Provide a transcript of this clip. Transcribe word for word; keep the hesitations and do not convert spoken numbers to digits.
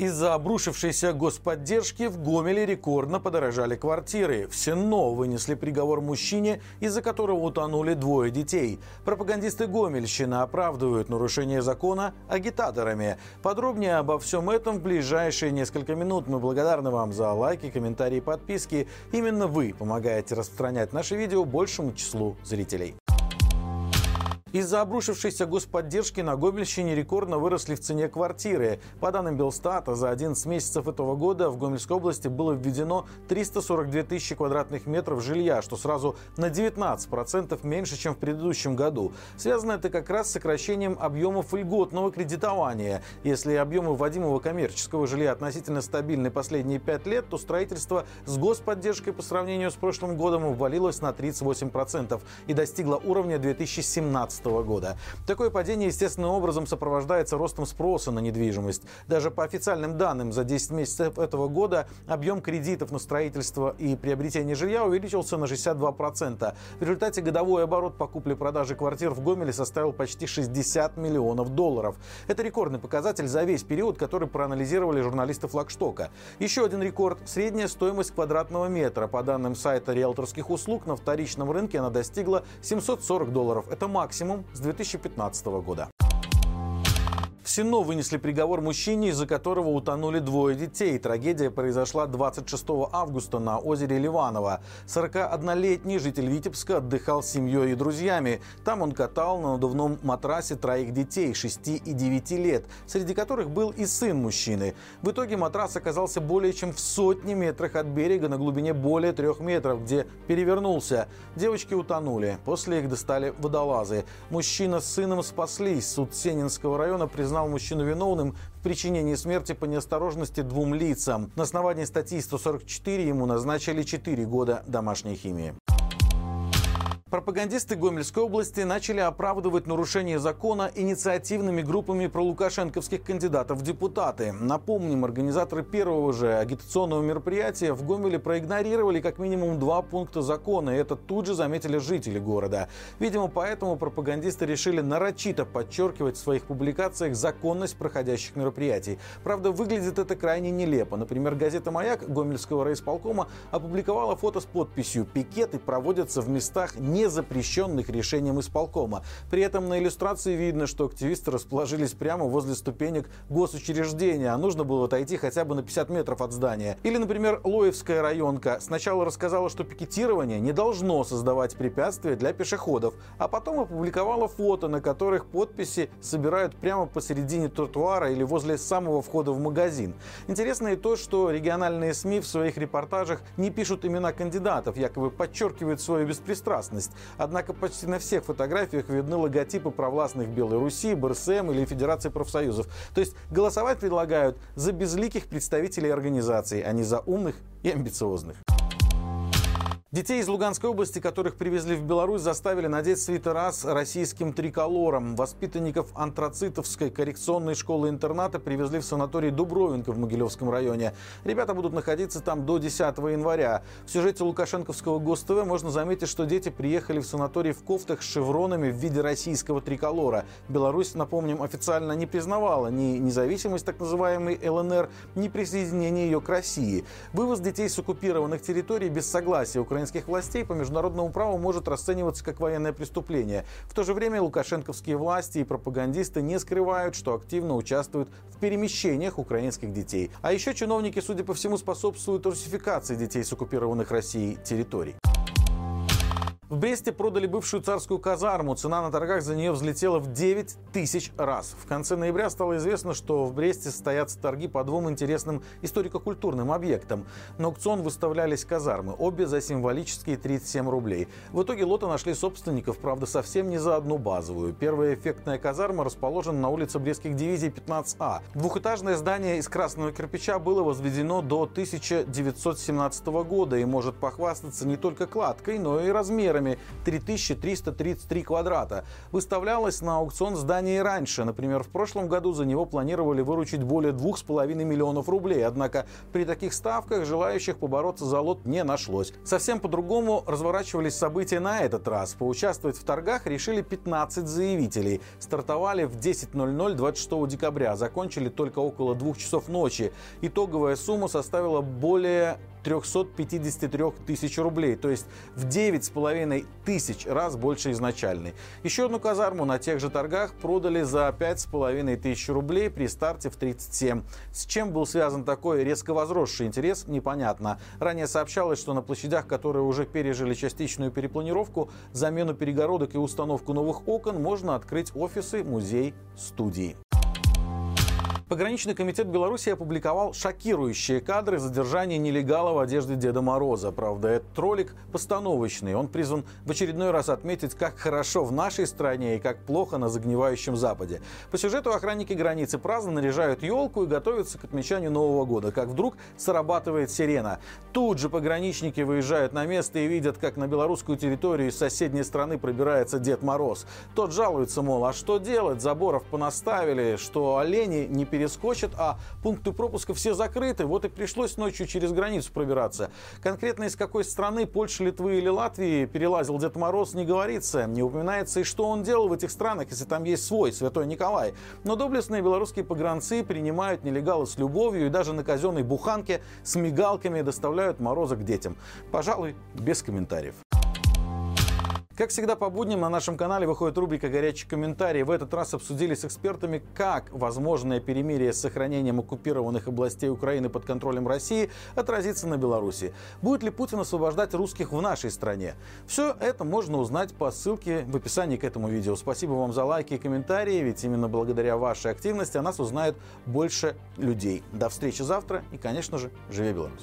Из-за обрушившейся господдержки в Гомеле рекордно подорожали квартиры. В Сенно вынесли приговор мужчине, из-за которого утонули двое детей. Пропагандисты гомельщины оправдывают нарушение закона агитаторами. Подробнее обо всем этом в ближайшие несколько минут. Мы благодарны вам за лайки, комментарии и подписки. Именно вы помогаете распространять наши видео большему числу зрителей. Из-за обрушившейся господдержки на Гомельщине рекордно выросли в цене квартиры. По данным Белстата, за одиннадцать месяцев этого года в Гомельской области было введено триста сорок две тысячи квадратных метров жилья, что сразу на девятнадцать процентов меньше, чем в предыдущем году. Связано это как раз с сокращением объемов льготного кредитования. Если объемы вводимого коммерческого жилья относительно стабильны последние пять лет, то строительство с господдержкой по сравнению с прошлым годом обвалилось на тридцать восемь процентов и достигло уровня две тысячи семнадцатого года. Такое падение естественным образом сопровождается ростом спроса на недвижимость. Даже по официальным данным, за десять месяцев этого года объем кредитов на строительство и приобретение жилья увеличился на шестьдесят два процента. В результате годовой оборот по купле-продаже квартир в Гомеле составил почти шестьдесят миллионов долларов. Это рекордный показатель за весь период, который проанализировали журналисты Флагштока. Еще один рекорд – средняя стоимость квадратного метра. По данным сайта риэлторских услуг, на вторичном рынке она достигла семисот сорока долларов. Это максимум с две тысячи пятнадцатого года. В Сенно вынесли приговор мужчине, из-за которого утонули двое детей. Трагедия произошла двадцать шестого августа на озере Ливаново. сорокаоднолетний житель Витебска отдыхал с семьей и друзьями. Там он катал на надувном матрасе троих детей, шести и девяти лет, среди которых был и сын мужчины. В итоге матрас оказался более чем в сотне метрах от берега на глубине более трех метров, где перевернулся. Девочки утонули. После их достали водолазы. Мужчина с сыном спаслись. Суд Сенинского района признал мужчину виновным в причинении смерти по неосторожности двум лицам. На основании статьи сто сорок четыре ему назначили четыре года домашней химии. Пропагандисты Гомельской области начали оправдывать нарушение закона инициативными группами пролукашенковских кандидатов в депутаты. Напомним, организаторы первого же агитационного мероприятия в Гомеле проигнорировали как минимум два пункта закона, и это тут же заметили жители города. Видимо, поэтому пропагандисты решили нарочито подчеркивать в своих публикациях законность проходящих мероприятий. Правда, выглядит это крайне нелепо. Например, газета «Маяк» Гомельского райисполкома опубликовала фото с подписью «Пикеты проводятся в местах не запрещенных решением исполкома». При этом на иллюстрации видно, что активисты расположились прямо возле ступенек госучреждения, а нужно было отойти хотя бы на пятьдесят метров от здания. Или, например, Лоевская районка сначала рассказала, что пикетирование не должно создавать препятствия для пешеходов, а потом опубликовала фото, на которых подписи собирают прямо посередине тротуара или возле самого входа в магазин. Интересно и то, что региональные СМИ в своих репортажах не пишут имена кандидатов, якобы подчеркивают свою беспристрастность. Однако почти на всех фотографиях видны логотипы провластных Белой Руси, Б Р С М или Федерации профсоюзов. То есть голосовать предлагают за безликих представителей организаций, а не за умных и амбициозных. Детей из Луганской области, которых привезли в Беларусь, заставили надеть свитера с российским триколором. Воспитанников антрацитовской коррекционной школы-интерната привезли в санаторий Дубровинка в Могилевском районе. Ребята будут находиться там до десятого января. В сюжете лукашенковского ГосТВ можно заметить, что дети приехали в санаторий в кофтах с шевронами в виде российского триколора. Беларусь, напомним, официально не признавала ни независимость так называемой Л Н Р, ни присоединение ее к России. Вывоз детей с оккупированных территорий без согласия Украины Украинских властей по международному праву может расцениваться как военное преступление. В то же время лукашенковские власти и пропагандисты не скрывают, что активно участвуют в перемещениях украинских детей. А еще чиновники, судя по всему, способствуют русификации детей с оккупированных Россией территорий. В Бресте продали бывшую царскую казарму. Цена на торгах за нее взлетела в девять тысяч раз. В конце ноября стало известно, что в Бресте состоятся торги по двум интересным историко-культурным объектам. На аукцион выставлялись казармы, обе за символические тридцать семь рублей. В итоге лота нашли собственников, правда, совсем не за одну базовую. Первая эффектная казарма расположена на улице Брестских дивизий пятнадцать А. Двухэтажное здание из красного кирпича было возведено до тысяча девятьсот семнадцатого года и может похвастаться не только кладкой, но и размерами. метрами три тысячи триста тридцать три квадрата. Выставлялось на аукцион здание раньше. Например, в прошлом году за него планировали выручить более двух с половиной миллионов рублей. Однако при таких ставках желающих побороться за лот не нашлось. Совсем по-другому разворачивались события на этот раз. Поучаствовать в торгах решили пятнадцать заявителей. Стартовали в десять ноль-ноль двадцать шестого декабря. Закончили только около двух часов ночи. Итоговая сумма составила более трёхсот пятидесяти трёх тысяч рублей, то есть в девять с половиной тысяч раз больше изначальной. Еще одну казарму на тех же торгах продали за пять с половиной тысяч рублей при старте в тридцать семь. С чем был связан такой резко возросший интерес, непонятно. Ранее сообщалось, что на площадях, которые уже пережили частичную перепланировку, замену перегородок и установку новых окон, можно открыть офисы, музей, студии. Пограничный комитет Беларуси опубликовал шокирующие кадры задержания нелегала в одежде Деда Мороза. Правда, этот ролик постановочный. Он призван в очередной раз отметить, как хорошо в нашей стране и как плохо на загнивающем Западе. По сюжету охранники границы праздно наряжают елку и готовятся к отмечанию Нового года, как вдруг срабатывает сирена. Тут же пограничники выезжают на место и видят, как на белорусскую территорию из соседней страны пробирается Дед Мороз. Тот жалуется, мол, а что делать? Заборов понаставили, что олени не перестают. Перескочат, а пункты пропуска все закрыты, вот и пришлось ночью через границу пробираться. Конкретно из какой страны, Польши, Литвы или Латвии, перелазил Дед Мороз, не говорится. Не упоминается и что он делал в этих странах, если там есть свой Святой Николай. Но доблестные белорусские погранцы принимают нелегалы с любовью и даже на казенной буханке с мигалками доставляют Мороза к детям. Пожалуй, без комментариев. Как всегда по будням на нашем канале выходит рубрика «Горячий комментарий». В этот раз обсудили с экспертами, как возможное перемирие с сохранением оккупированных областей Украины под контролем России отразится на Беларуси. Будет ли Путин освобождать русских в нашей стране? Все это можно узнать по ссылке в описании к этому видео. Спасибо вам за лайки и комментарии, ведь именно благодаря вашей активности о нас узнает больше людей. До встречи завтра и, конечно же, живи Беларусь!